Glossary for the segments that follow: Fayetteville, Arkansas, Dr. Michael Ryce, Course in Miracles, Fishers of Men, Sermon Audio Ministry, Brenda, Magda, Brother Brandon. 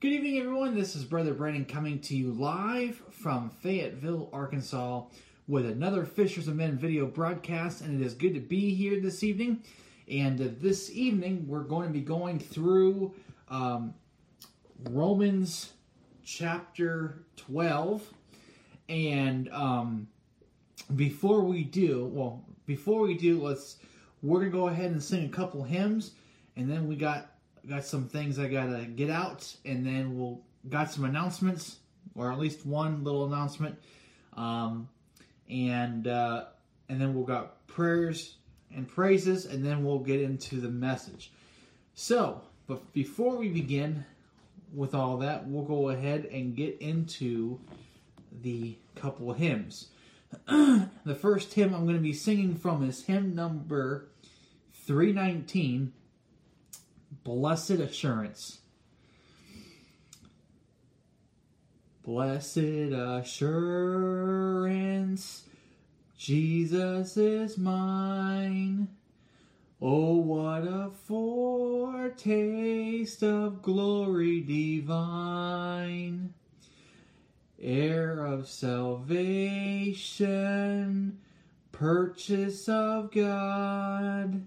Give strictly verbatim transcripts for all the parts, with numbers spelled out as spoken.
Good evening, everyone. This is Brother Brandon coming to you live from Fayetteville, Arkansas, with another Fishers of Men video broadcast, and it is good to be here this evening. And uh, this evening, we're going to be going through um, Romans chapter twelve. And um, before we do, well, before we do, let's we're gonna go ahead and sing a couple hymns, and then we got. Got some things I gotta get out, and then we'll got some announcements, or at least one little announcement, um, and uh, and then we'll got prayers and praises, and then we'll get into the message. So, but before we begin with all that, we'll go ahead and get into the couple hymns. The first hymn I'm going to be singing from is hymn number three nineteen. Blessed Assurance. Blessed assurance, Jesus is mine. Oh, what a foretaste of glory divine. Heir of salvation, purchase of God.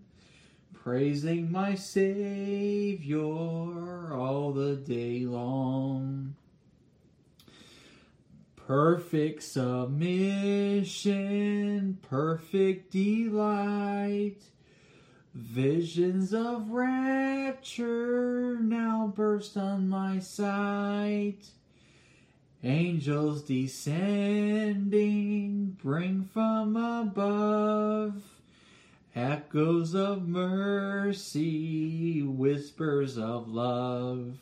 praising my Savior all the day long. Perfect submission, perfect delight. Visions of rapture now burst on my sight. Angels descending, bring from above. Echoes of mercy, whispers of love.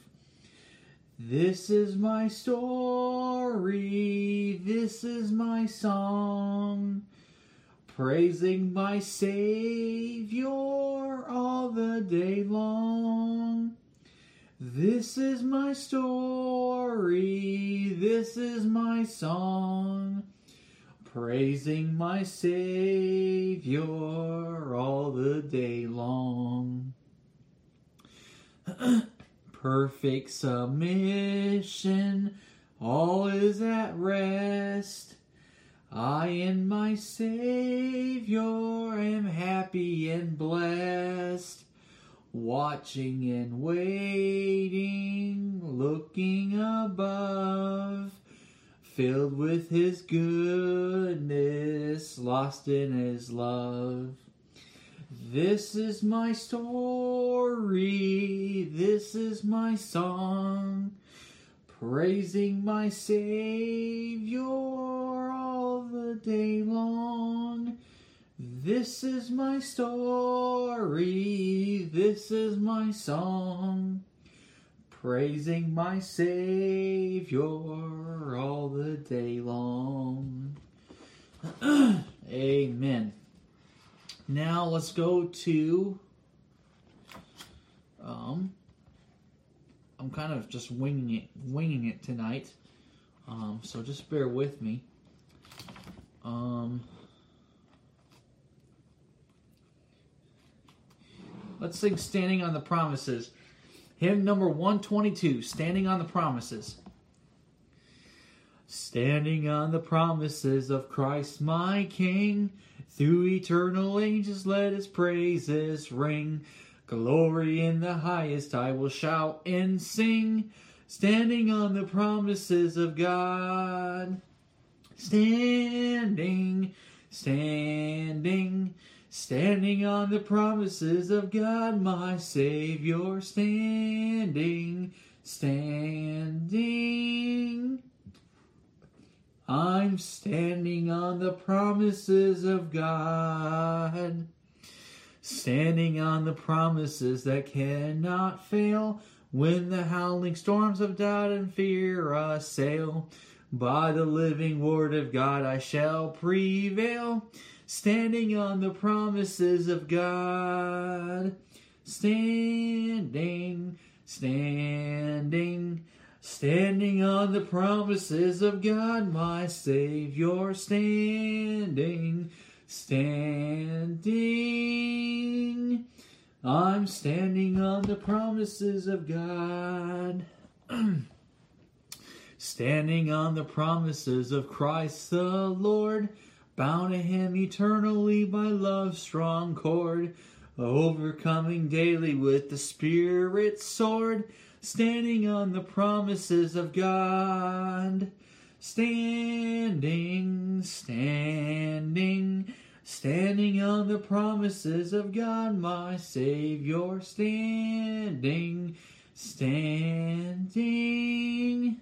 This is my story, this is my song, praising my Savior all the day long. This is my story, this is my song, praising my Savior all the day long. Perfect submission, all is at rest. I and my Savior am happy and blessed. Watching and waiting, looking above. Filled with his goodness, lost in his love. This is my story, this is my song, praising my Savior all the day long. This is my story, this is my song, praising my Savior all the day long. Amen. Now let's go to, um, I'm kind of just winging it, winging it tonight, um, so just bear with me. Um, let's sing Standing on the Promises. Hymn number one twenty-two, Standing on the Promises. Standing on the promises of Christ my King, through eternal ages let his praises ring. Glory in the highest I will shout and sing, standing on the promises of God. Standing, standing, standing on the promises of God, my Savior, standing, standing. I'm standing on the promises of God, standing on the promises that cannot fail when the howling storms of doubt and fear assail. By the living word of God I shall prevail, standing on the promises of God. Standing, standing, standing on the promises of God, my Savior. Standing, standing, I'm standing on the promises of God. Standing on the promises of Christ the Lord, bound to him eternally by love's strong cord, overcoming daily with the Spirit's sword, standing on the promises of God. Standing, standing, standing on the promises of God, my Savior. Standing, standing,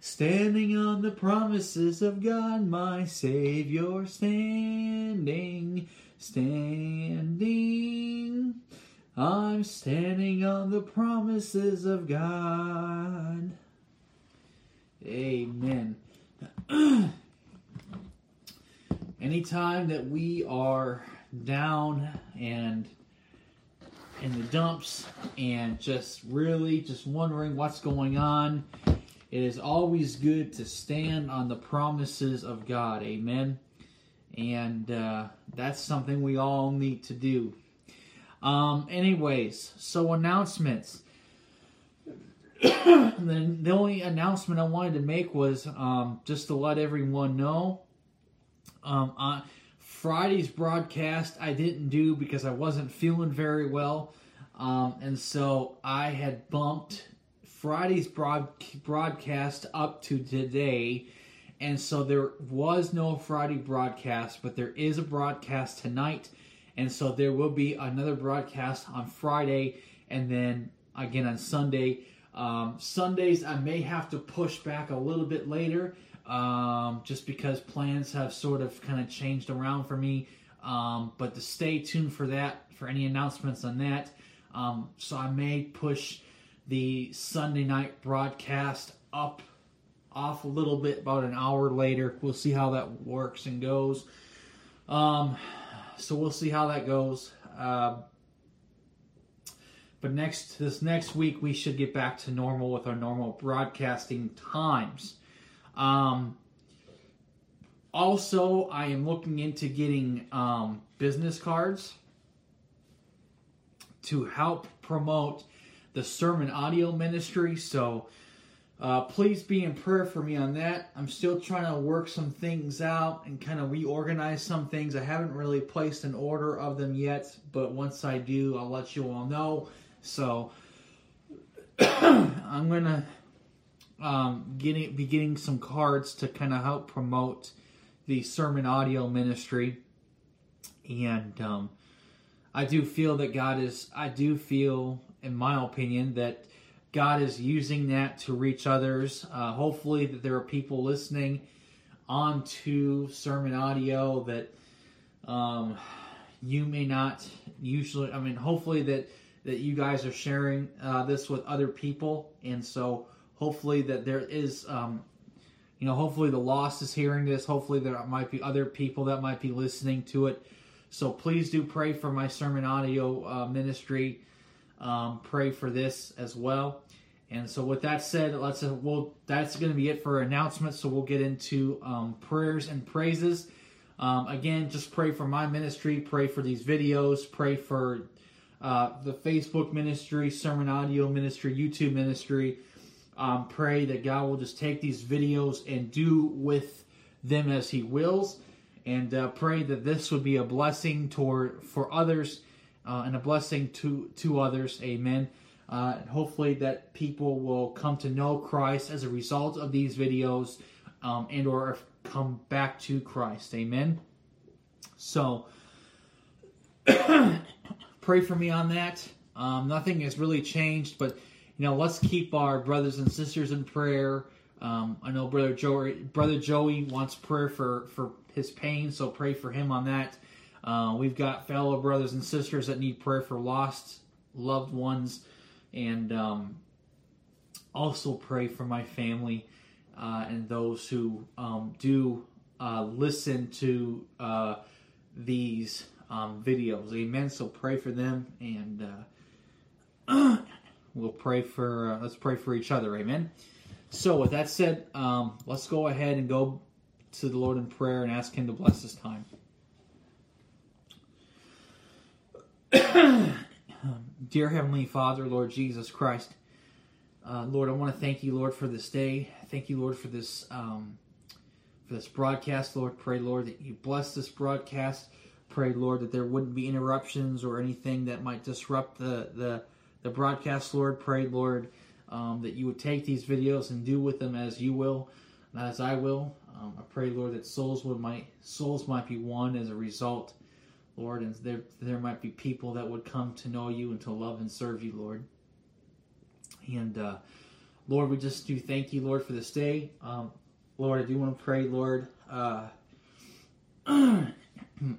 standing on the promises of God, my Savior. Standing, standing, I'm standing on the promises of God. Amen. Anytime that we are down and in the dumps and just really just wondering what's going on, it is always good to stand on the promises of God, amen? And uh, that's something we all need to do. Um, anyways, so announcements. the, the only announcement I wanted to make was um, just to let everyone know, um, on Friday's broadcast I didn't do because I wasn't feeling very well, um, and so I had bumped Friday's broad broadcast up to today, and so there was no Friday broadcast, but there is a broadcast tonight, and so there will be another broadcast on Friday, and then again on Sunday. Um, Sundays I may have to push back a little bit later, um, just because plans have sort of kind of changed around for me, um, but to stay tuned for that, for any announcements on that. Um, so I may push the Sunday night broadcast up off a little bit, about an hour later. We'll see how that works and goes. Um, so we'll see how that goes. Uh, but next this next week, we should get back to normal with our normal broadcasting times. Um, also, I am looking into getting um, business cards to help promote the Sermon Audio Ministry, so uh, please be in prayer for me on that. I'm still trying to work some things out and kind of reorganize some things. I haven't really placed an order of them yet, but once I do, I'll let you all know. So I'm going to um, get, be getting some cards to kind of help promote the Sermon Audio Ministry, and um, I do feel that God is, I do feel... in my opinion, that God is using that to reach others. Uh, hopefully that there are people listening on to Sermon Audio that um, you may not usually, I mean, hopefully that, that you guys are sharing uh, this with other people. And so hopefully that there is, um, you know, hopefully the lost is hearing this. Hopefully there might be other people that might be listening to it. So please do pray for my Sermon Audio uh, ministry. Um, pray for this as well. And so with that said, let's uh, we'll, that's going to be it for announcements, so we'll get into um, prayers and praises. Um, again, just pray for my ministry, pray for these videos, pray for uh, the Facebook ministry, Sermon Audio Ministry, YouTube ministry. Um, pray that God will just take these videos and do with them as he wills, and uh, pray that this would be a blessing toward, for others, Uh, and a blessing to, to others, amen. Uh, and hopefully that people will come to know Christ as a result of these videos, um, and or come back to Christ, amen. So pray for me on that. Um, nothing has really changed, but you know, let's keep our brothers and sisters in prayer. Um, I know Brother Joey, Brother Joey wants prayer for, for his pain, so pray for him on that. Uh, we've got fellow brothers and sisters that need prayer for lost loved ones, and um, also pray for my family uh, and those who um, do uh, listen to uh, these um, videos. Amen. So pray for them, and uh, we'll pray for. Uh, let's pray for each other. Amen. So with that said, um, let's go ahead and go to the Lord in prayer and ask Him to bless this time. Dear Heavenly Father, Lord Jesus Christ, uh, Lord, I want to thank You, Lord, for this day. Thank You, Lord, for this um, for this broadcast. Lord, pray, Lord, that You bless this broadcast. Pray, Lord, that there wouldn't be interruptions or anything that might disrupt the the, the broadcast. Lord, pray, Lord, Um, that You would take these videos and do with them as You will, not as I will. Um, I pray, Lord, that souls would might souls might be won as a result, Lord, and there there might be people that would come to know You and to love and serve You, Lord. And uh, Lord, we just do thank You, Lord, for this day. Um, Lord, I do want to pray, Lord. Uh,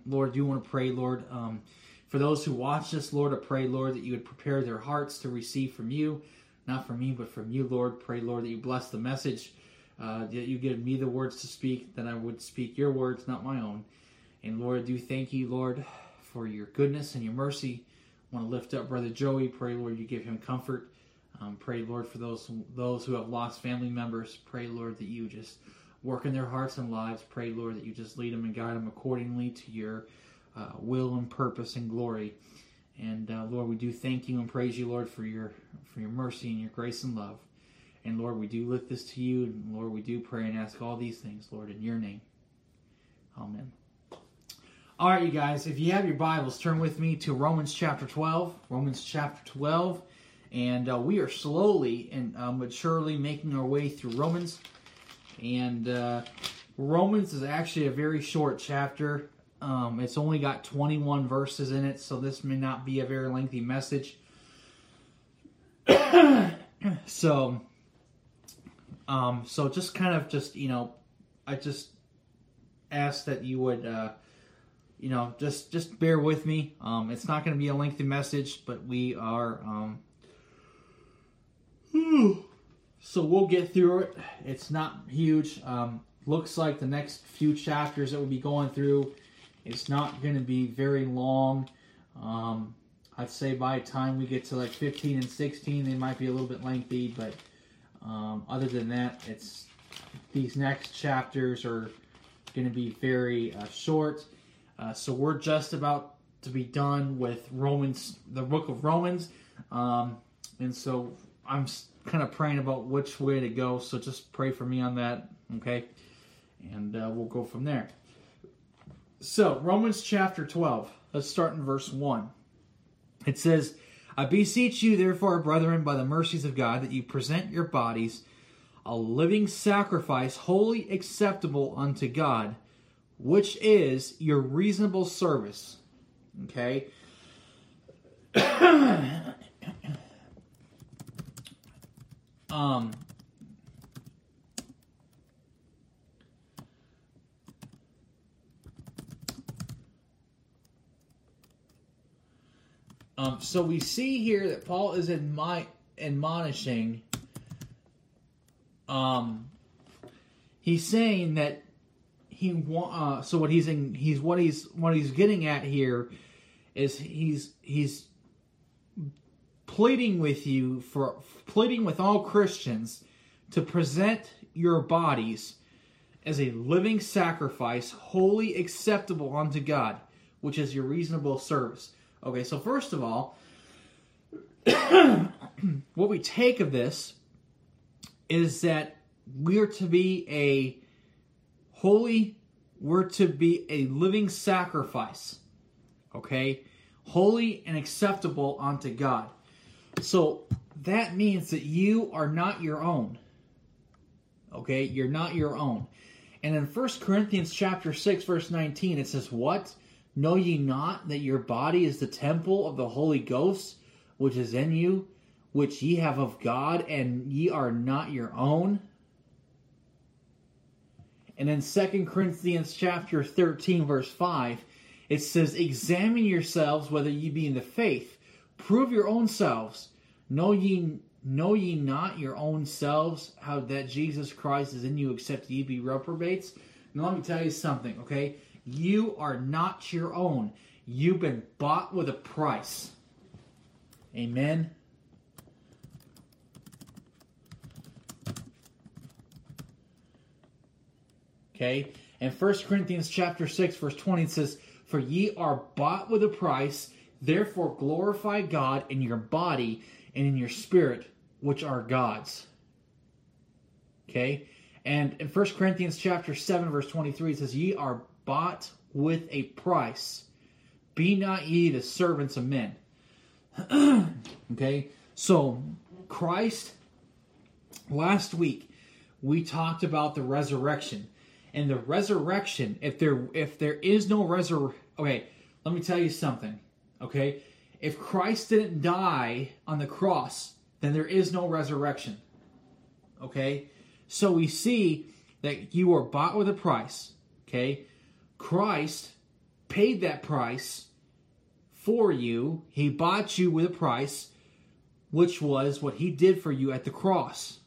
Lord, I do want to pray, Lord, um, for those who watch this, Lord. I pray, Lord, that You would prepare their hearts to receive from You. Not from me, but from You, Lord. Pray, Lord, that You bless the message, uh, that You give me the words to speak, that I would speak Your words, not my own. And Lord, I do thank You, Lord, for Your goodness and Your mercy. I want to lift up Brother Joey. Pray, Lord, You give him comfort. Um, pray, Lord, for those, those who have lost family members. Pray, Lord, that You just work in their hearts and lives. Pray, Lord, that You just lead them and guide them accordingly to Your uh, will and purpose and glory. And uh, Lord, we do thank You and praise You, Lord, for your for your mercy and Your grace and love. And Lord, we do lift this to You. And Lord, we do pray and ask all these things, Lord, in Your name. Amen. All right, you guys, if you have your Bibles, turn with me to Romans chapter twelve. Romans chapter twelve. And uh, we are slowly and uh, maturely making our way through Romans. And uh, Romans is actually a very short chapter. Um, it's only got twenty-one verses in it, so this may not be a very lengthy message. so, um, so just kind of just, you know, I just ask that you would, uh, you know, just, just bear with me. Um, it's not going to be a lengthy message, but we are, um, so we'll get through it. It's not huge. Um, looks like the next few chapters that we'll be going through, it's not going to be very long. Um, I'd say by the time we get to like fifteen and sixteen, they might be a little bit lengthy. But um, other than that, it's these next chapters are going to be very uh, short. Uh, so we're just about to be done with Romans, the book of Romans. Um, and so I'm kind of praying about which way to go. So just pray for me on that, okay? And uh, we'll go from there. So, Romans chapter twelve, let's start in verse one. It says, I beseech you, therefore, brethren, by the mercies of God, that you present your bodies a living sacrifice, wholly acceptable unto God, which is your reasonable service. Okay? um... Um, so we see here that Paul is admi- admonishing. Um, he's saying that he wa- uh, so what he's in, he's what he's what he's getting at here is he's he's pleading with you for pleading with all Christians to present your bodies as a living sacrifice, wholly acceptable unto God, which is your reasonable service. Okay, so first of all, what we take of this is that we're to be a holy, we're to be a living sacrifice, okay? Holy and acceptable unto God. So that means that you are not your own, okay? You're not your own. And in First Corinthians chapter six, verse nineteen, it says, "What? Know ye not that your body is the temple of the Holy Ghost, which is in you, which ye have of God, and ye are not your own?" And in Second Corinthians chapter thirteen, verse five, it says, "Examine yourselves whether ye be in the faith. Prove your own selves. Know ye, know ye not your own selves how that Jesus Christ is in you, except ye be reprobates?" Now let me tell you something, okay? You are not your own. You've been bought with a price. Amen. Okay? And First Corinthians chapter six, verse twenty, it says, "For ye are bought with a price, therefore glorify God in your body and in your spirit, which are God's." Okay? And in First Corinthians chapter seven, verse twenty-three, it says, "Ye are bought with a price. Be not ye the servants of men." Okay? So, Christ, last week, we talked about the resurrection. And the resurrection, if there if there is no resurrection, okay, let me tell you something, okay? If Christ didn't die on the cross, then there is no resurrection, okay? So we see that you were bought with a price, okay? Christ paid that price for you. He bought you with a price, which was what he did for you at the cross.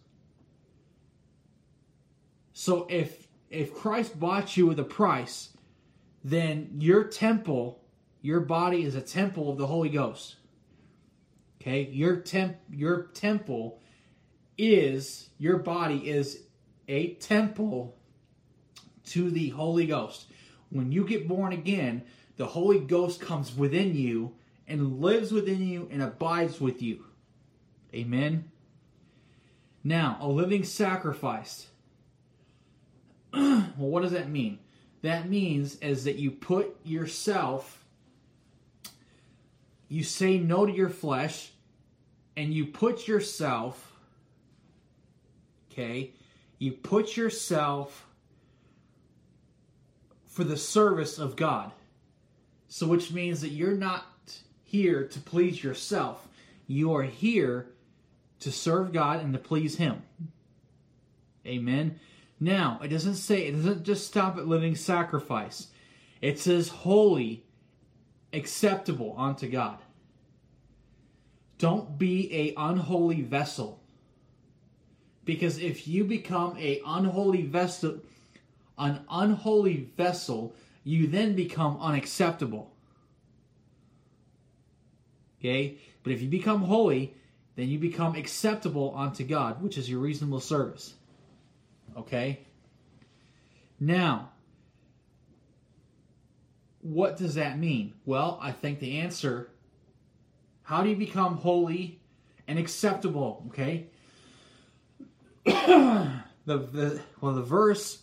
So if If Christ bought you with a price, then your temple, your body is a temple of the Holy Ghost. Okay? Your temp, your temple is, your body is a temple to the Holy Ghost. When you get born again, the Holy Ghost comes within you and lives within you and abides with you. Amen? Now, a living sacrifice. Well, what does that mean? That means is that you put yourself, you say no to your flesh, and you put yourself, okay, you put yourself for the service of God. So which means that you're not here to please yourself. You are here to serve God and to please Him. Amen. Now, it doesn't say, it doesn't just stop at living sacrifice. It says holy, acceptable unto God. Don't be a unholy vessel. Because if you become a unholy vessel, an unholy vessel, you then become unacceptable. Okay? But if you become holy, then you become acceptable unto God, which is your reasonable service. Okay? Now, what does that mean? Well, I think the answer, how do you become holy and acceptable? Okay? the, the Well, the verse,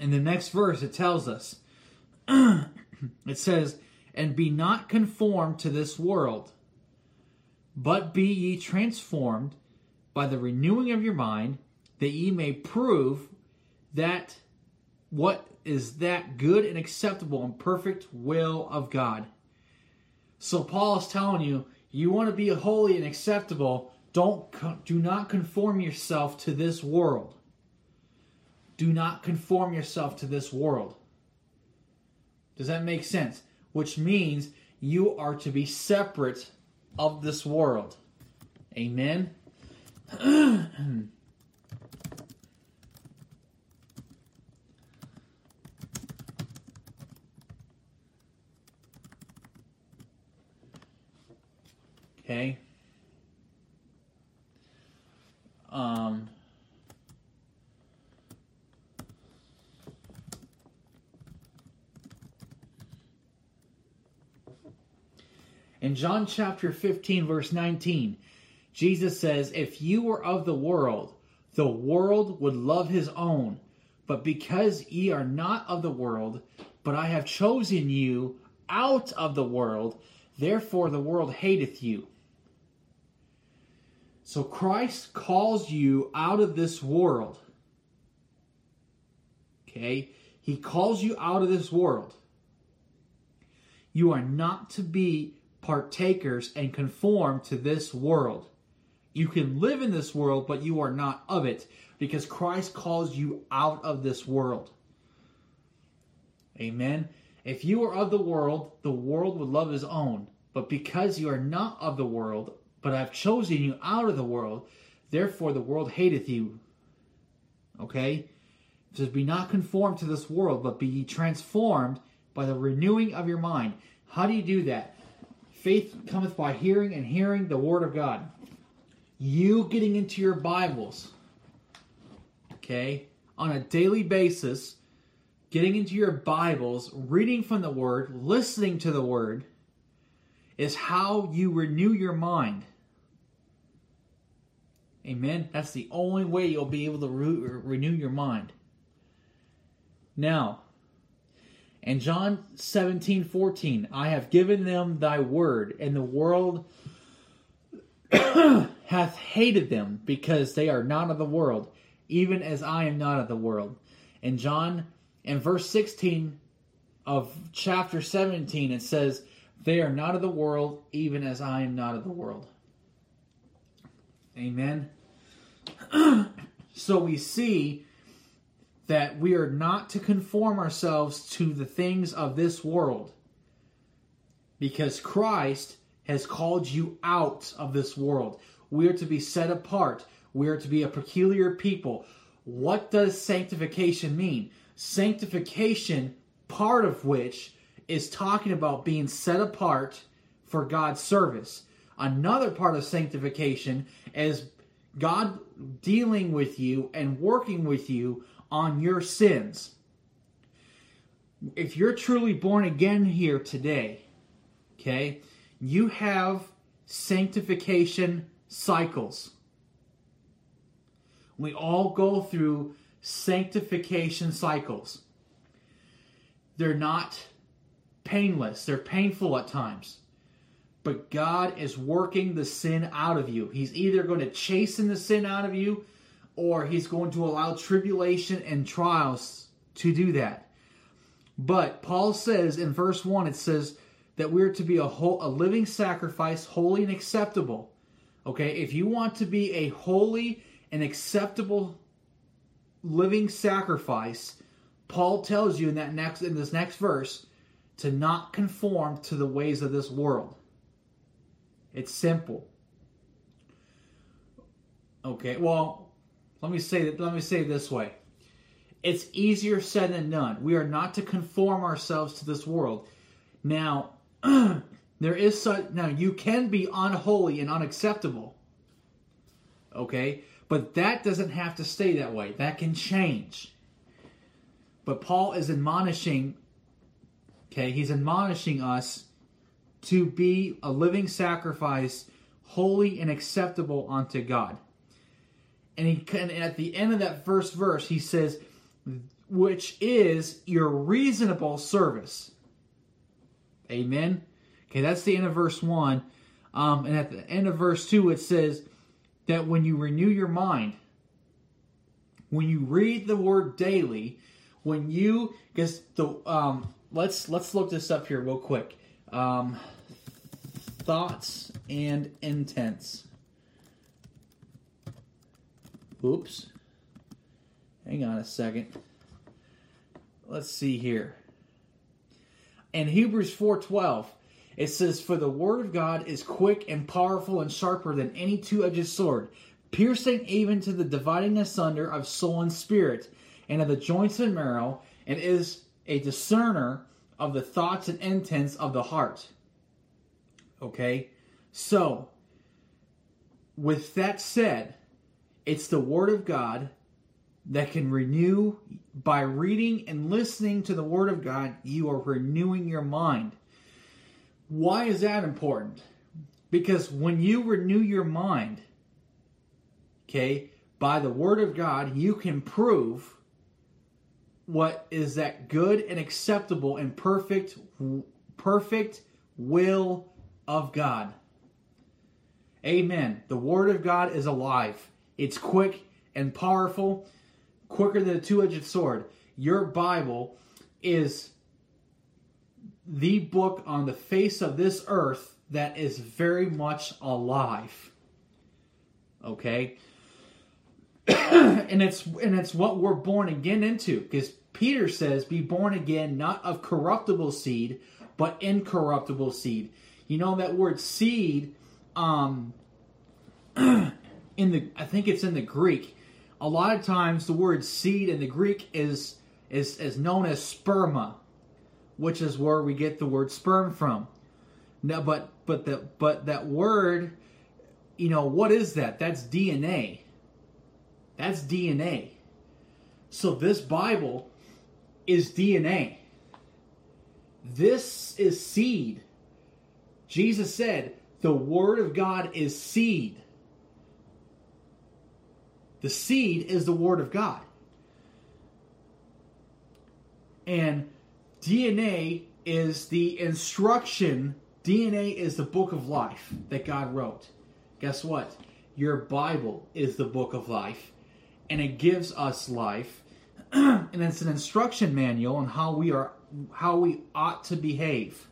in the next verse, it tells us, it says, "And be not conformed to this world, but be ye transformed by the renewing of your mind, that ye may prove that what is that good and acceptable and perfect will of God." So Paul is telling you, you want to be holy and acceptable, don't, do not conform yourself to this world. Do not conform yourself to this world. Does that make sense? Which means you are to be separate of this world. Amen? Okay. Um, in John chapter fifteen, verse nineteen, Jesus says, "If you were of the world, the world would love his own. But because ye are not of the world, but I have chosen you out of the world, therefore the world hateth you." So Christ calls you out of this world. okay? He calls you out of this world. You are not to be partakers and conform to this world. You can live in this world, but you are not of it, because Christ calls you out of this world. Amen. If you are of the world, the world would love his own. But because you are not of the world, but I've chosen you out of the world, therefore the world hateth you. Okay? It says, be not conformed to this world, but be ye transformed by the renewing of your mind. How do you do that? Faith cometh by hearing, and hearing the word of God. You getting into your Bibles, okay, on a daily basis, getting into your Bibles, reading from the word, listening to the word, is how you renew your mind. Amen. That's the only way you'll be able to re- renew your mind. Now, in John seventeen fourteen, I have given them thy word, and the world hath hated them, because they are not of the world, even as I am not of the world. In John, in verse sixteen of chapter seventeen, it says, they are not of the world, even as I am not of the world. Amen. So we see that we are not to conform ourselves to the things of this world, because Christ has called you out of this world. We are to be set apart. We are to be a peculiar people. What does sanctification mean? Sanctification, part of which is talking about being set apart for God's service. Another part of sanctification is God dealing with you and working with you on your sins. If you're truly born again here today, okay, you have sanctification cycles. We all go through sanctification cycles. They're not painless. They're painful at times. But God is working the sin out of you. He's either going to chasten the sin out of you, or he's going to allow tribulation and trials to do that. But Paul says in verse one, it says that we're to be a whole, a living sacrifice, holy and acceptable. Okay, if you want to be a holy and acceptable living sacrifice, Paul tells you in that next in this next verse, to not conform to the ways of this world. It's simple. Okay, well, let me say that, let me say it this way. It's easier said than done. We are not to conform ourselves to this world. Now, there is such, now you can be unholy and unacceptable. Okay? But that doesn't have to stay that way. That can change. But Paul is admonishing, okay, he's admonishing us to be a living sacrifice, holy and acceptable unto God. And, he, and at the end of that first verse, he says, which is your reasonable service. Amen? Okay, that's the end of verse one. Um, and at the end of verse two, it says that when you renew your mind, when you read the word daily, when you, because the, um, let's, let's look this up here real quick. Um, thoughts and intents. Oops. Hang on a second. Let's see here. In Hebrews four twelve, it says, for the word of God is quick and powerful and sharper than any two-edged sword, piercing even to the dividing asunder of soul and spirit, and of the joints and marrow, and is a discerner of the thoughts and intents of the heart. Okay? So, with that said, it's the Word of God that can renew. By reading and listening to the Word of God, you are renewing your mind. Why is that important? Because when you renew your mind, okay, by the Word of God, you can prove what is that good and acceptable and perfect, perfect will of God. Amen. The Word of God is alive. It's quick and powerful, quicker than a two-edged sword. Your Bible is the book on the face of this earth that is very much alive. Okay? and it's and it's what we're born again into. Because Peter says, be born again, not of corruptible seed, but incorruptible seed. You know that word seed, um, in the I think it's in the Greek. A lot of times the word seed in the Greek is is, is known as sperma, which is where we get the word sperm from. No, but but the but that word, you know, what is that? That's D N A. That's D N A. So this Bible is D N A. This is seed. Jesus said, the Word of God is seed. The seed is the Word of God. And D N A is the instruction. D N A is the book of life that God wrote. Guess what? Your Bible is the book of life. And it gives us life. And it's an instruction manual on how we are, how we ought to behave.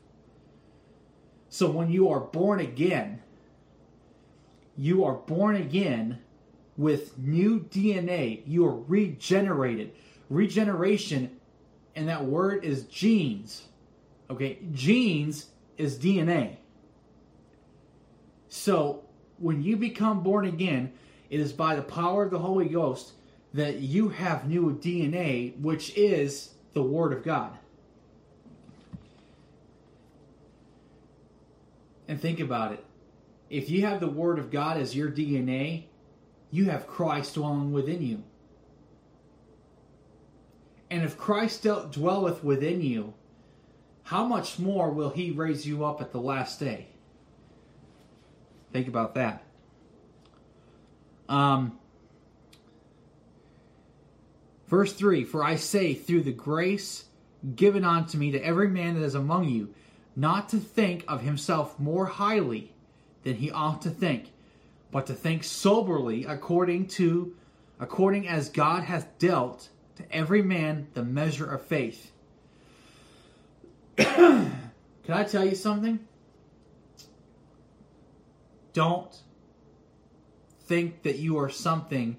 So when you are born again, you are born again with new D N A. You are regenerated. Regeneration, and that word is genes. Okay, genes is D N A. So when you become born again, it is by the power of the Holy Ghost that you have new D N A, which is the Word of God. And think about it. If you have the Word of God as your D N A, you have Christ dwelling within you. And if Christ dwelleth within you, how much more will He raise you up at the last day? Think about that. Um, verse three, for I say through the grace given unto me to every man that is among you, not to think of himself more highly than he ought to think, but to think soberly according to, according as God hath dealt to every man the measure of faith. Can I tell you something? Don't think that you are something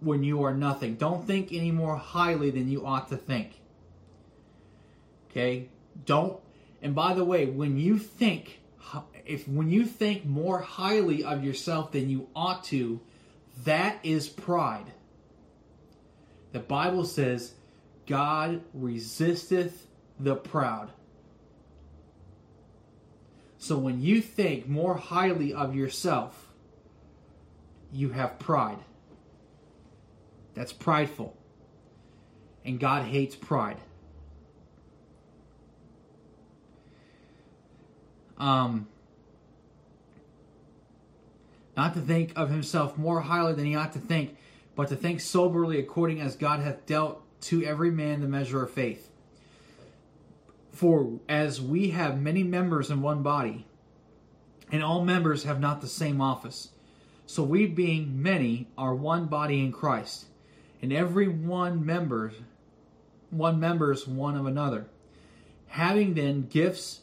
when you are nothing. Don't think any more highly than you ought to think. Okay? Don't. And by the way, when you think, if when you think more highly of yourself than you ought to, that is pride. The Bible says, God resisteth the proud. So when you think more highly of yourself, you have pride. That's prideful. And God hates pride. Um, not to think of himself more highly than he ought to think, but to think soberly according as God hath dealt to every man the measure of faith. For as we have many members in one body, and all members have not the same office, so we being many are one body in Christ, and every one member, one members one of another. Having then gifts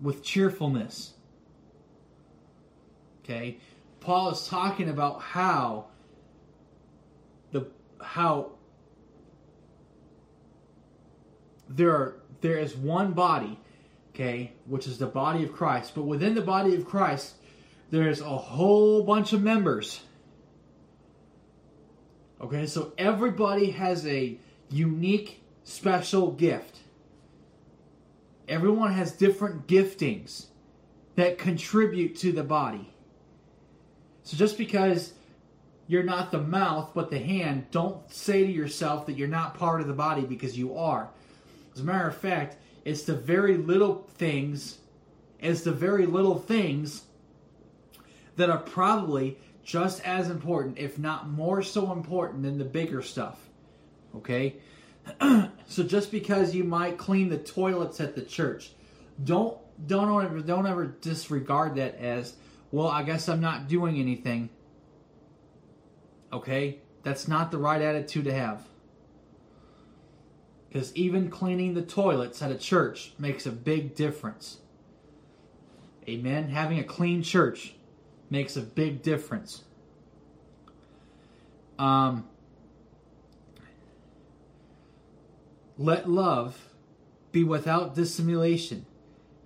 with cheerfulness. Okay? Paul is talking about how the how there are, there is one body, okay, which is the body of Christ, but within the body of Christ there's a whole bunch of members. Okay, so everybody has a unique special gift. Everyone has different giftings that contribute to the body. So just because you're not the mouth, but the hand, don't say to yourself that you're not part of the body, because you are. As a matter of fact, it's the very little things, it's the very little things that are probably just as important, if not more so important than the bigger stuff, okay? So just because you might clean the toilets at the church, don't don't ever don't ever disregard that as, well, I guess I'm not doing anything. Okay? That's not the right attitude to have. Because even cleaning the toilets at a church makes a big difference. Amen? Having a clean church makes a big difference. Um, let love be without dissimulation,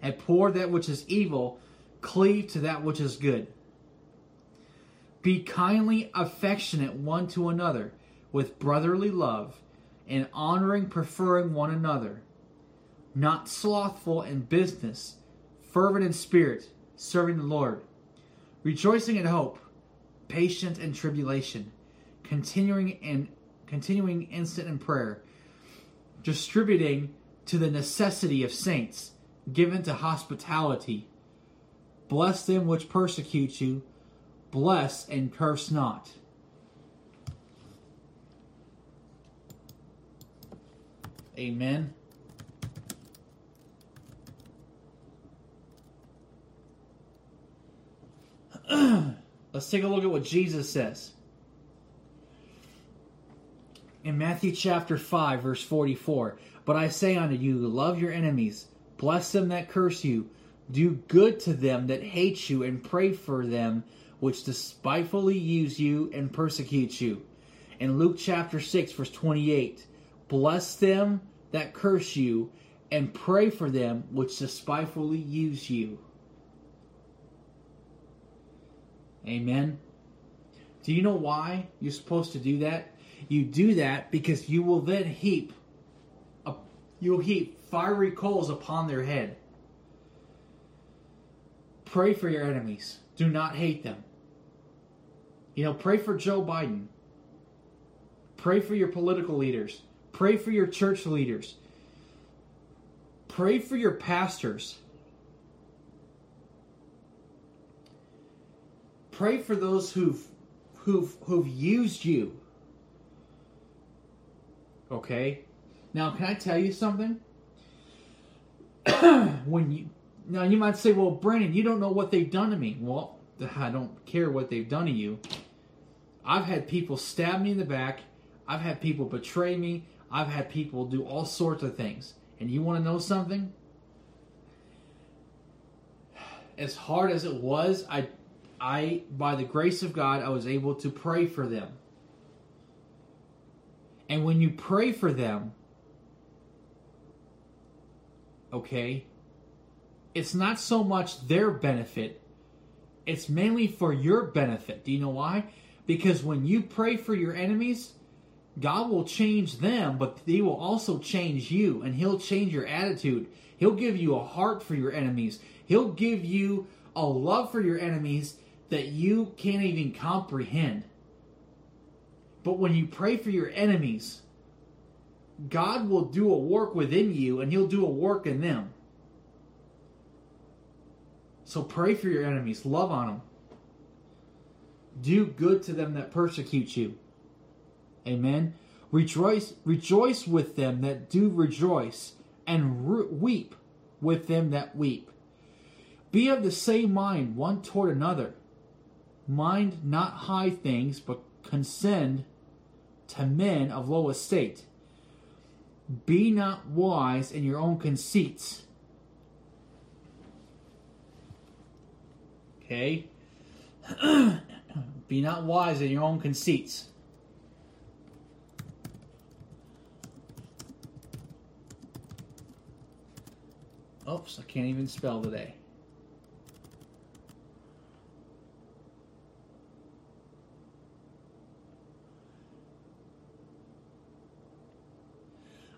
and abhor that which is evil, cleave to that which is good. Be kindly affectionate one to another with brotherly love, and honoring, preferring one another, not slothful in business, fervent in spirit, serving the Lord, rejoicing in hope, patient in tribulation, continuing and continuing instant in prayer, distributing to the necessity of saints, given to hospitality. Bless them which persecute you, bless and curse not. Amen. Let's take a look at what Jesus says. In Matthew chapter five, verse forty-four, "But I say unto you, love your enemies, bless them that curse you, do good to them that hate you, and pray for them which despitefully use you and persecute you." In Luke chapter six, verse twenty-eight, "Bless them that curse you, and pray for them which despitefully use you." Amen. Do you know why you're supposed to do that? You do that because you will then heap, a, you'll heap fiery coals upon their head. Pray for your enemies. Do not hate them. You know, pray for Joe Biden. Pray for your political leaders. Pray for your church leaders. Pray for your pastors. Pray for those who've who've who've used you. Okay? Now, can I tell you something? When you now you might say, "Well, Brandon, you don't know what they've done to me." Well, I don't care what they've done to you. I've had people stab me in the back. I've had people betray me. I've had people do all sorts of things. And you want to know something? As hard as it was, I I, by the grace of God, I was able to pray for them. And when you pray for them, okay, it's not so much their benefit, it's mainly for your benefit. Do you know why? Because when you pray for your enemies, God will change them, but He will also change you, and He'll change your attitude. He'll give you a heart for your enemies. He'll give you a love for your enemies that you can't even comprehend. But when you pray for your enemies, God will do a work within you, and He'll do a work in them. So pray for your enemies. Love on them. Do good to them that persecute you. Amen. Rejoice, rejoice with them that do rejoice, and re- weep with them that weep. Be of the same mind one toward another. Mind not high things, but consent to men of low estate. Be not wise in your own conceits. Okay? Be not wise in your own conceits. Oops, I can't even spell today.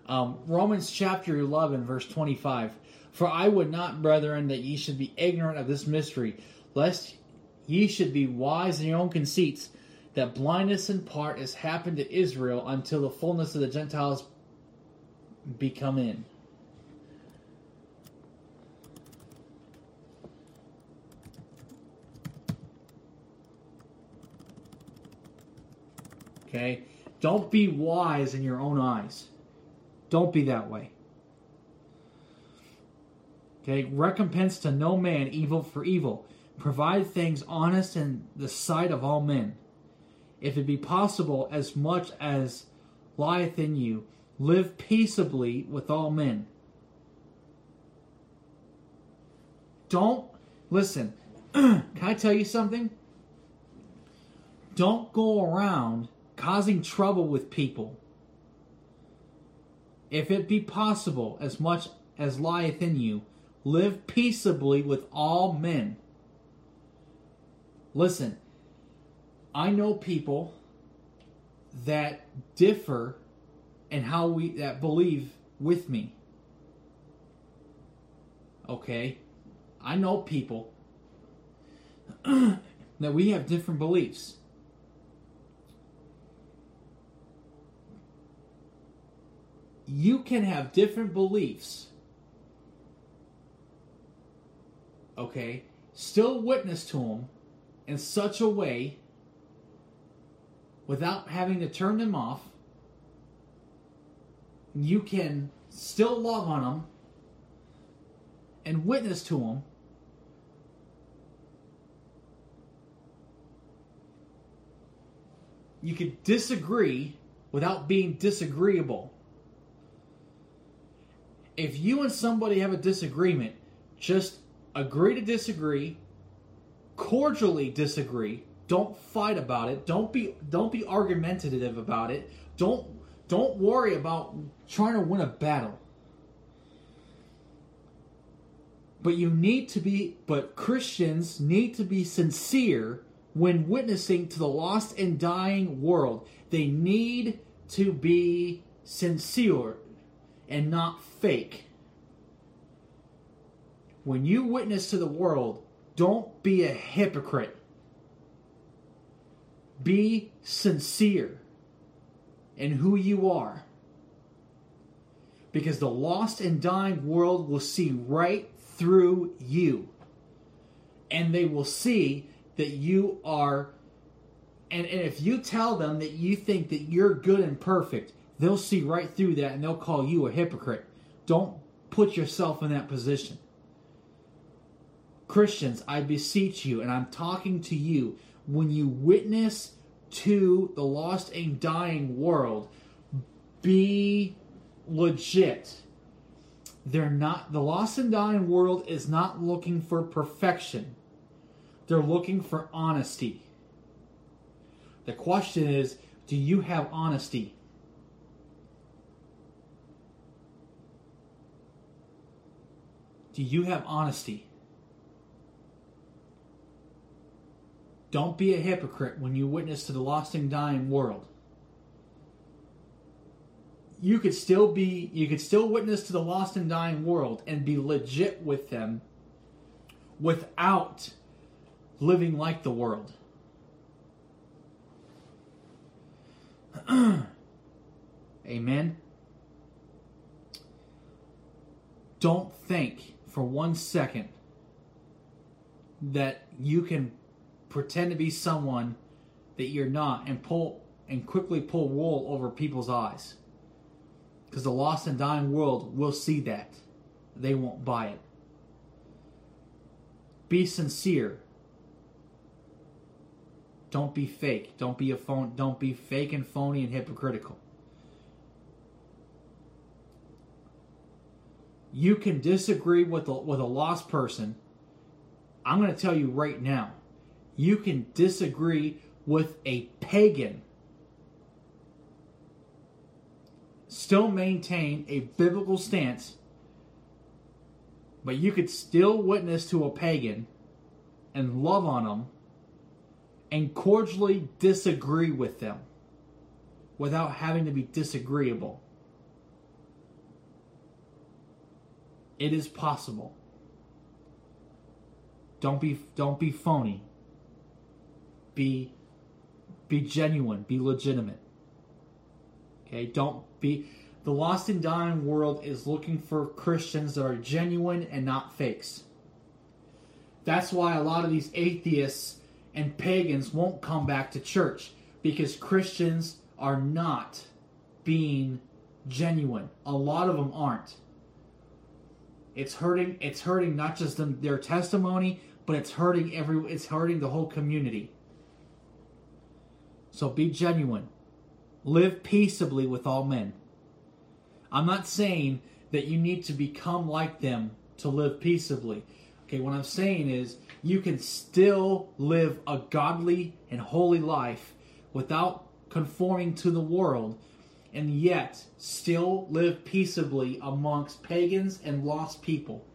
Um, Romans chapter eleven, verse twenty-five. "For I would not, brethren, that ye should be ignorant of this mystery, lest ye should be wise in your own conceits, that blindness in part is happened to Israel until the fullness of the Gentiles be come in. Okay? Don't be wise in your own eyes. Don't be that way. Okay? Recompense to no man evil for evil. Provide things honest in the sight of all men. If it be possible, as much as lieth in you, live peaceably with all men. Don't, listen, can I tell you something? Don't go around causing trouble with people. If it be possible, as much as lieth in you, live peaceably with all men. Listen, I know people that differ in how we, that believe with me. Okay? I know people that we have different beliefs. You can have different beliefs. Okay? Still witness to them in such a way without having to turn them off. You can still love on them and witness to them. You can disagree without being disagreeable. If you and somebody have a disagreement, just agree to disagree, cordially disagree. Don't fight about it. Don't be don't be argumentative about it. Don't Don't worry about trying to win a battle. But you need to be, but Christians need to be sincere when witnessing to the lost and dying world. They need to be sincere and not fake. When you witness to the world, don't be a hypocrite. Be sincere and who you are. Because the lost and dying world will see right through you. And they will see that you are, and, and if you tell them that you think that you're good and perfect, they'll see right through that and they'll call you a hypocrite. Don't put yourself in that position. Christians, I beseech you, and I'm talking to you, when you witness to the lost and dying world, be legit. They're not, the lost and dying world is not looking for perfection. They're looking for honesty. The question is, do you have honesty? Do you have honesty? Don't be a hypocrite when you witness to the lost and dying world. You could still be, you could still witness to the lost and dying world and be legit with them without living like the world. Amen. Don't think for one second that you can pretend to be someone that you're not and pull and quickly pull wool over people's eyes. Because the lost and dying world will see that. They won't buy it. Be sincere. Don't be fake. Don't be a phone. Don't be fake and phony and hypocritical. You can disagree with a, with a lost person. I'm going to tell you right now. You can disagree with a pagan. Still maintain a biblical stance, but you could still witness to a pagan and love on them and cordially disagree with them without having to be disagreeable. It is possible. Don't be, don't be phony. Be Be genuine. Be legitimate. Okay, don't be... The lost and dying world is looking for Christians that are genuine and not fakes. That's why a lot of these atheists and pagans won't come back to church, because Christians are not being genuine. A lot of them aren't. It's hurting. It's hurting not just them, their testimony, but it's hurting every. It's hurting the whole community. So be genuine. Live peaceably with all men. I'm not saying that you need to become like them to live peaceably. Okay, what I'm saying is you can still live a godly and holy life without conforming to the world, and yet still live peaceably amongst pagans and lost people.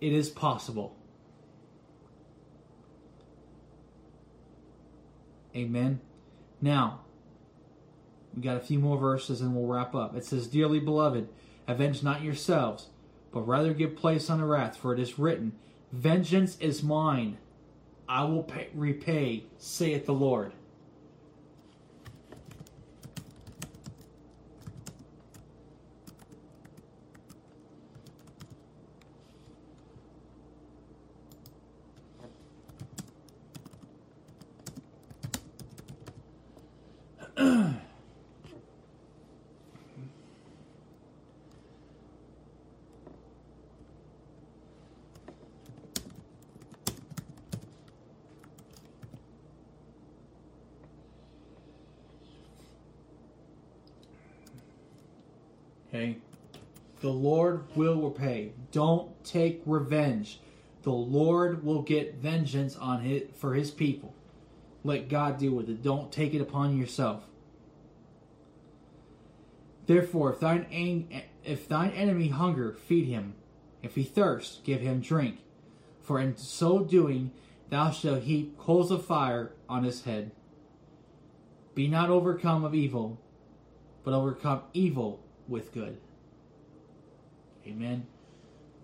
It is possible. Amen. Now, we got a few more verses and we'll wrap up. It says, "Dearly beloved, avenge not yourselves, but rather give place unto wrath, for it is written, Vengeance is mine, I will pay, repay, saith the Lord." Okay. The Lord will repay. Don't take revenge. The Lord will get vengeance on his, for his people. Let God deal with it. Don't take it upon yourself. Therefore, if thine, if thine enemy hunger, feed him. If he thirst, give him drink. For in so doing, thou shalt heap coals of fire on his head. Be not overcome of evil, but overcome evil with good. Amen.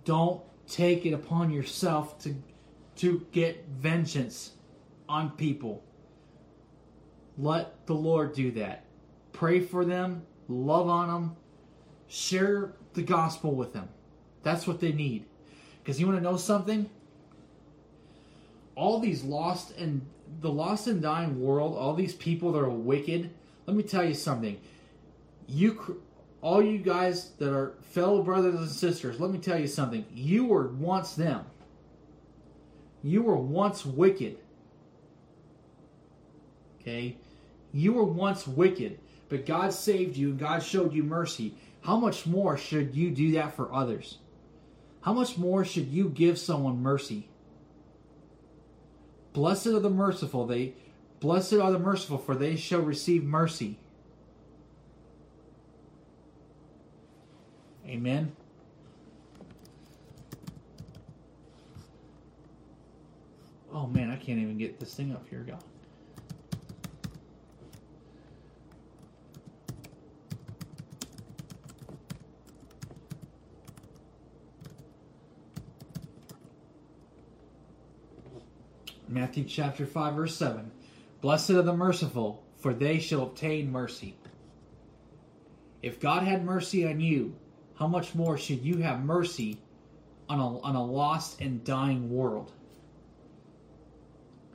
Don't take it upon yourself to to get vengeance on people. Let the Lord do that. Pray for them, love on them, share the gospel with them. That's what they need. Because you want to know something? All these lost and the lost and dying world, all these people that are wicked, let me tell you something. You cr- All you guys that are fellow brothers and sisters, let me tell you something. You were once them. You were once wicked. Okay? You were once wicked, but God saved you and God showed you mercy. How much more should you do that for others? How much more should you give someone mercy? Blessed are the merciful, they blessed are the merciful, for they shall receive mercy. Amen. Oh man, I can't even get this thing up here, God. Matthew chapter five, verse seven. Blessed are the merciful, for they shall obtain mercy. If God had mercy on you, how much more should you have mercy on a, on a lost and dying world?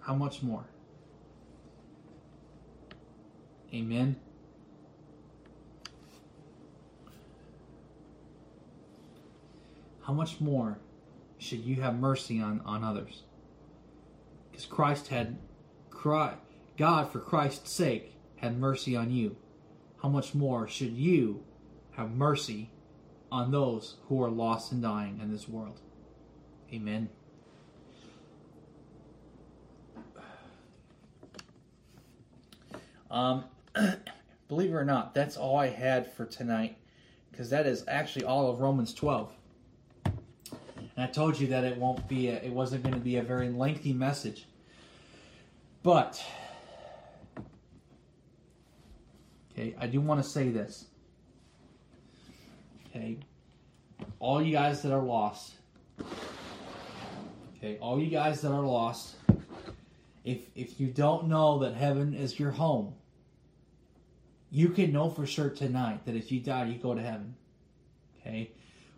How much more? Amen. How much more should you have mercy on, on others? Because Christ had, Christ, God for Christ's sake had mercy on you. How much more should you have mercy on those who are lost and dying in this world? Amen. Um, believe it or not, that's all I had for tonight, because that is actually all of Romans twelve. And I told you that it won't be, a, it wasn't going to be a very lengthy message, but okay, I do want to say this. Okay, all you guys that are lost, okay, all you guys that are lost, if if you don't know that heaven is your home, you can know for sure tonight that if you die, you go to heaven. Okay?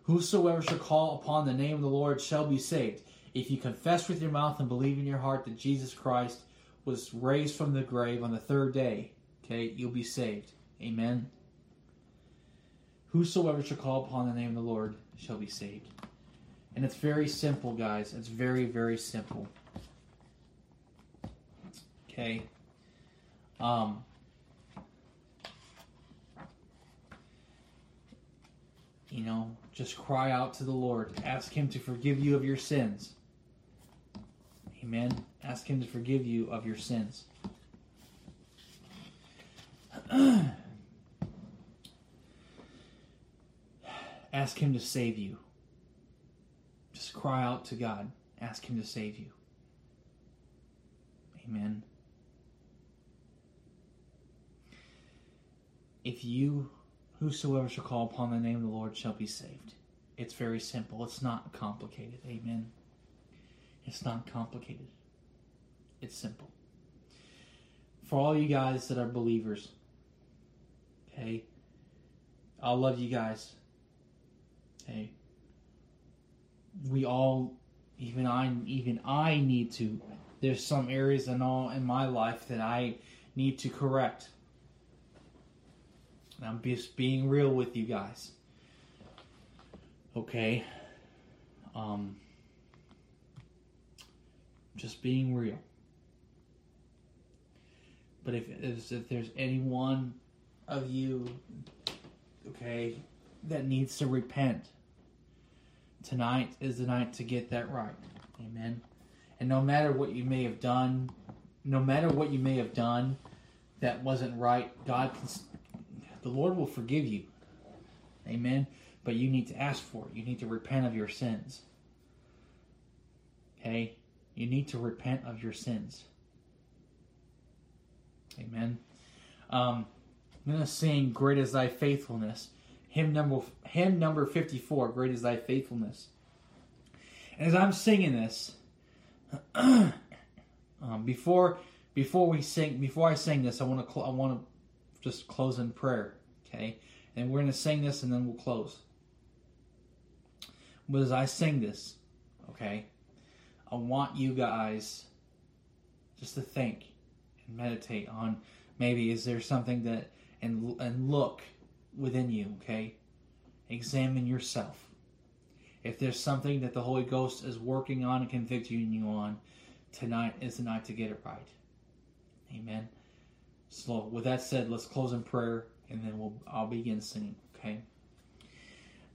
Whosoever shall call upon the name of the Lord shall be saved. If you confess with your mouth and believe in your heart that Jesus Christ was raised from the grave on the third day, okay, you'll be saved. Amen. Whosoever shall call upon the name of the Lord shall be saved. And it's very simple, guys. It's very, very simple. Okay. Um, you know, just cry out to the Lord. Ask Him to forgive you of your sins. Amen. Ask Him to forgive you of your sins. Ask Him to save you. Just cry out to God. Ask Him to save you. Amen. If you, whosoever shall call upon the name of the Lord shall be saved. It's very simple. It's not complicated. Amen. It's not complicated. It's simple. For all you guys that are believers, okay, I love you guys. Hey, we all, even I, even I need to. There's some areas and all in my life that I need to correct. And I'm just being real with you guys. Okay, um, just being real. But if if, if there's any one of you, okay, that needs to repent, tonight is the night to get that right. Amen. And no matter what you may have done, no matter what you may have done that wasn't right, God can, the Lord will forgive you. Amen. But you need to ask for it. You need to repent of your sins. Okay? You need to repent of your sins. Amen. Um, I'm going to sing Great Is Thy Faithfulness. Hymn number, hymn number fifty-four, Great Is Thy Faithfulness. And as I'm singing this, um, before before we sing, before I sing this, I want to cl- I want to just close in prayer, okay? And we're going to sing this, and then we'll close. But as I sing this, okay, I want you guys just to think and meditate on maybe is there something that and and look. Within you, okay? Examine yourself. If there's something that the Holy Ghost is working on and convicting you on, tonight is the night to get it right. Amen. So with that said, let's close in prayer, and then we'll I'll begin singing, okay?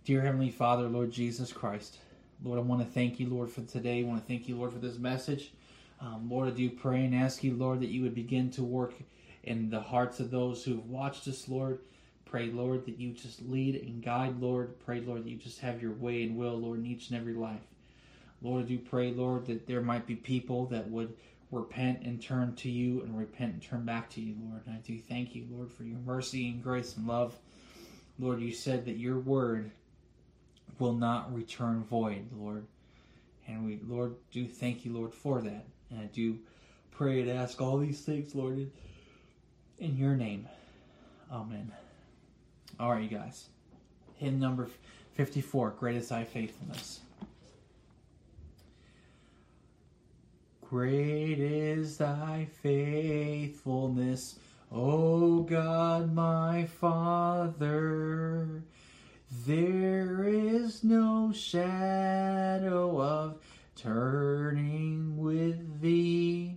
Dear Heavenly Father, Lord Jesus Christ, Lord, I want to thank you, Lord, for today. I want to thank you, Lord, for this message. Um, Lord, I do pray and ask you, Lord, that you would begin to work in the hearts of those who have watched us, Lord. Pray, Lord, that you just lead and guide, Lord. Pray, Lord, that you just have your way and will, Lord, in each and every life. Lord, I do pray, Lord, that there might be people that would repent and turn to you and repent and turn back to you, Lord. And I do thank you, Lord, for your mercy and grace and love. Lord, you said that your word will not return void, Lord. And we, Lord, do thank you, Lord, for that. And I do pray and ask all these things, Lord, in your name. Amen. All right, you guys. Hymn number fifty-four, Great Is Thy Faithfulness. Great is thy faithfulness, O God, my Father. There is no shadow of turning with thee.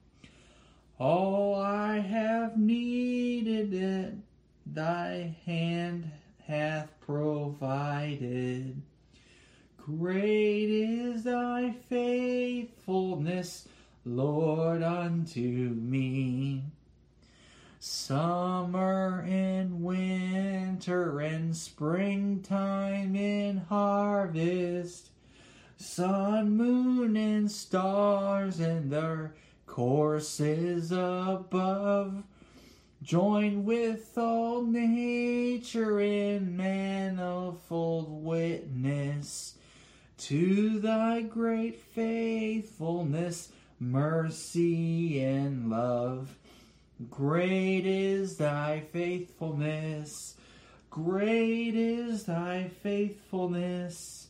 All I have needed it, thy hand hath provided. Great is thy faithfulness, Lord, unto me. Summer and winter and springtime and harvest, sun, moon, and stars and their courses above, join with all nature in manifold witness to thy great faithfulness, mercy, and love. Great is thy faithfulness, great is thy faithfulness.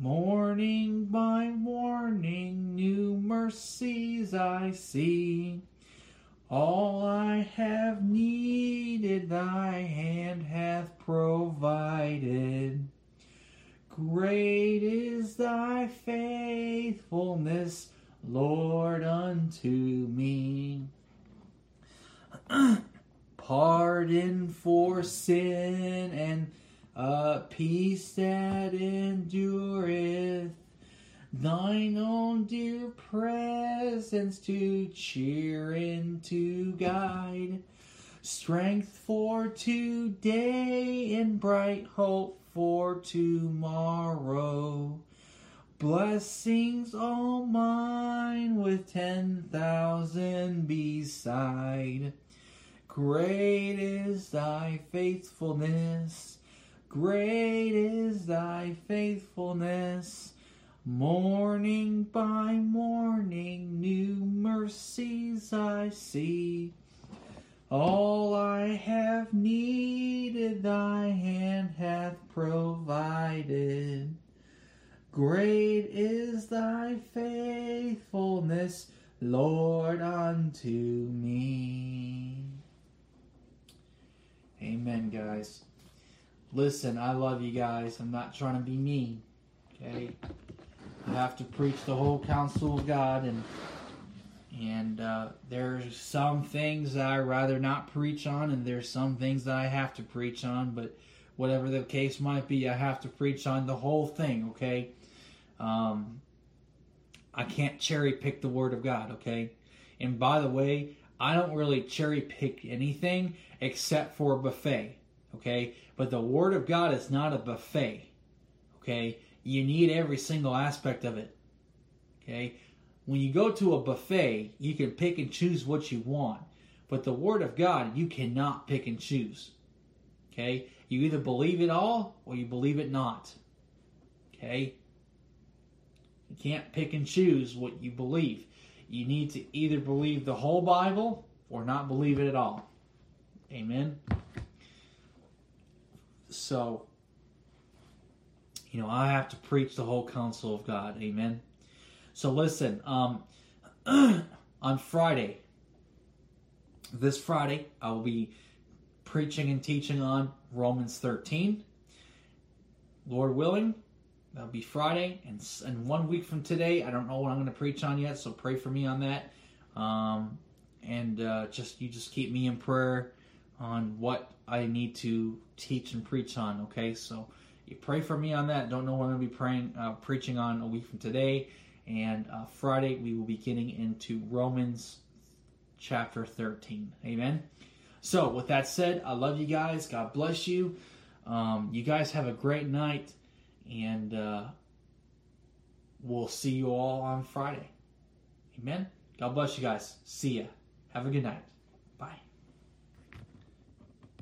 Morning by morning new mercies I see. All I have needed thy hand hath provided. Great is thy faithfulness, Lord, unto me. Pardon for sin and a peace that endureth, thine own dear presence to cheer and to guide, strength for today and bright hope for tomorrow. Blessings all mine with ten thousand beside. Great is thy faithfulness, great is thy faithfulness. Morning by morning new mercies I see. All I have needed thy hand hath provided. Great is thy faithfulness, Lord, unto me. Amen, guys. Listen, I love you guys. I'm not trying to be mean, okay? You have to preach the whole counsel of God, and and uh, there's some things that I'd rather not preach on, and there's some things that I have to preach on, but whatever the case might be, I have to preach on the whole thing, okay? Um, I can't cherry pick the Word of God, okay? And by the way, I don't really cherry pick anything except for a buffet, okay? But the Word of God is not a buffet, okay? You need every single aspect of it, okay? When you go to a buffet, you can pick and choose what you want. But the Word of God, you cannot pick and choose, okay? You either believe it all or you believe it not, okay? You can't pick and choose what you believe. You need to either believe the whole Bible or not believe it at all. Amen? So, you know, I have to preach the whole counsel of God. Amen. So listen, um, on Friday, this Friday, I will be preaching and teaching on Romans thirteen. Lord willing, that'll be Friday. And, and one week from today, I don't know what I'm going to preach on yet, so pray for me on that. Um, and uh, just you just keep me in prayer on what I need to teach and preach on, okay? So you pray for me on that. Don't know what I'm going to be praying, uh, preaching on a week from today. And uh, Friday, we will be getting into Romans chapter thirteen. Amen? So, with that said, I love you guys. God bless you. Um, you guys have a great night. And uh, we'll see you all on Friday. Amen? God bless you guys. See ya. Have a good night.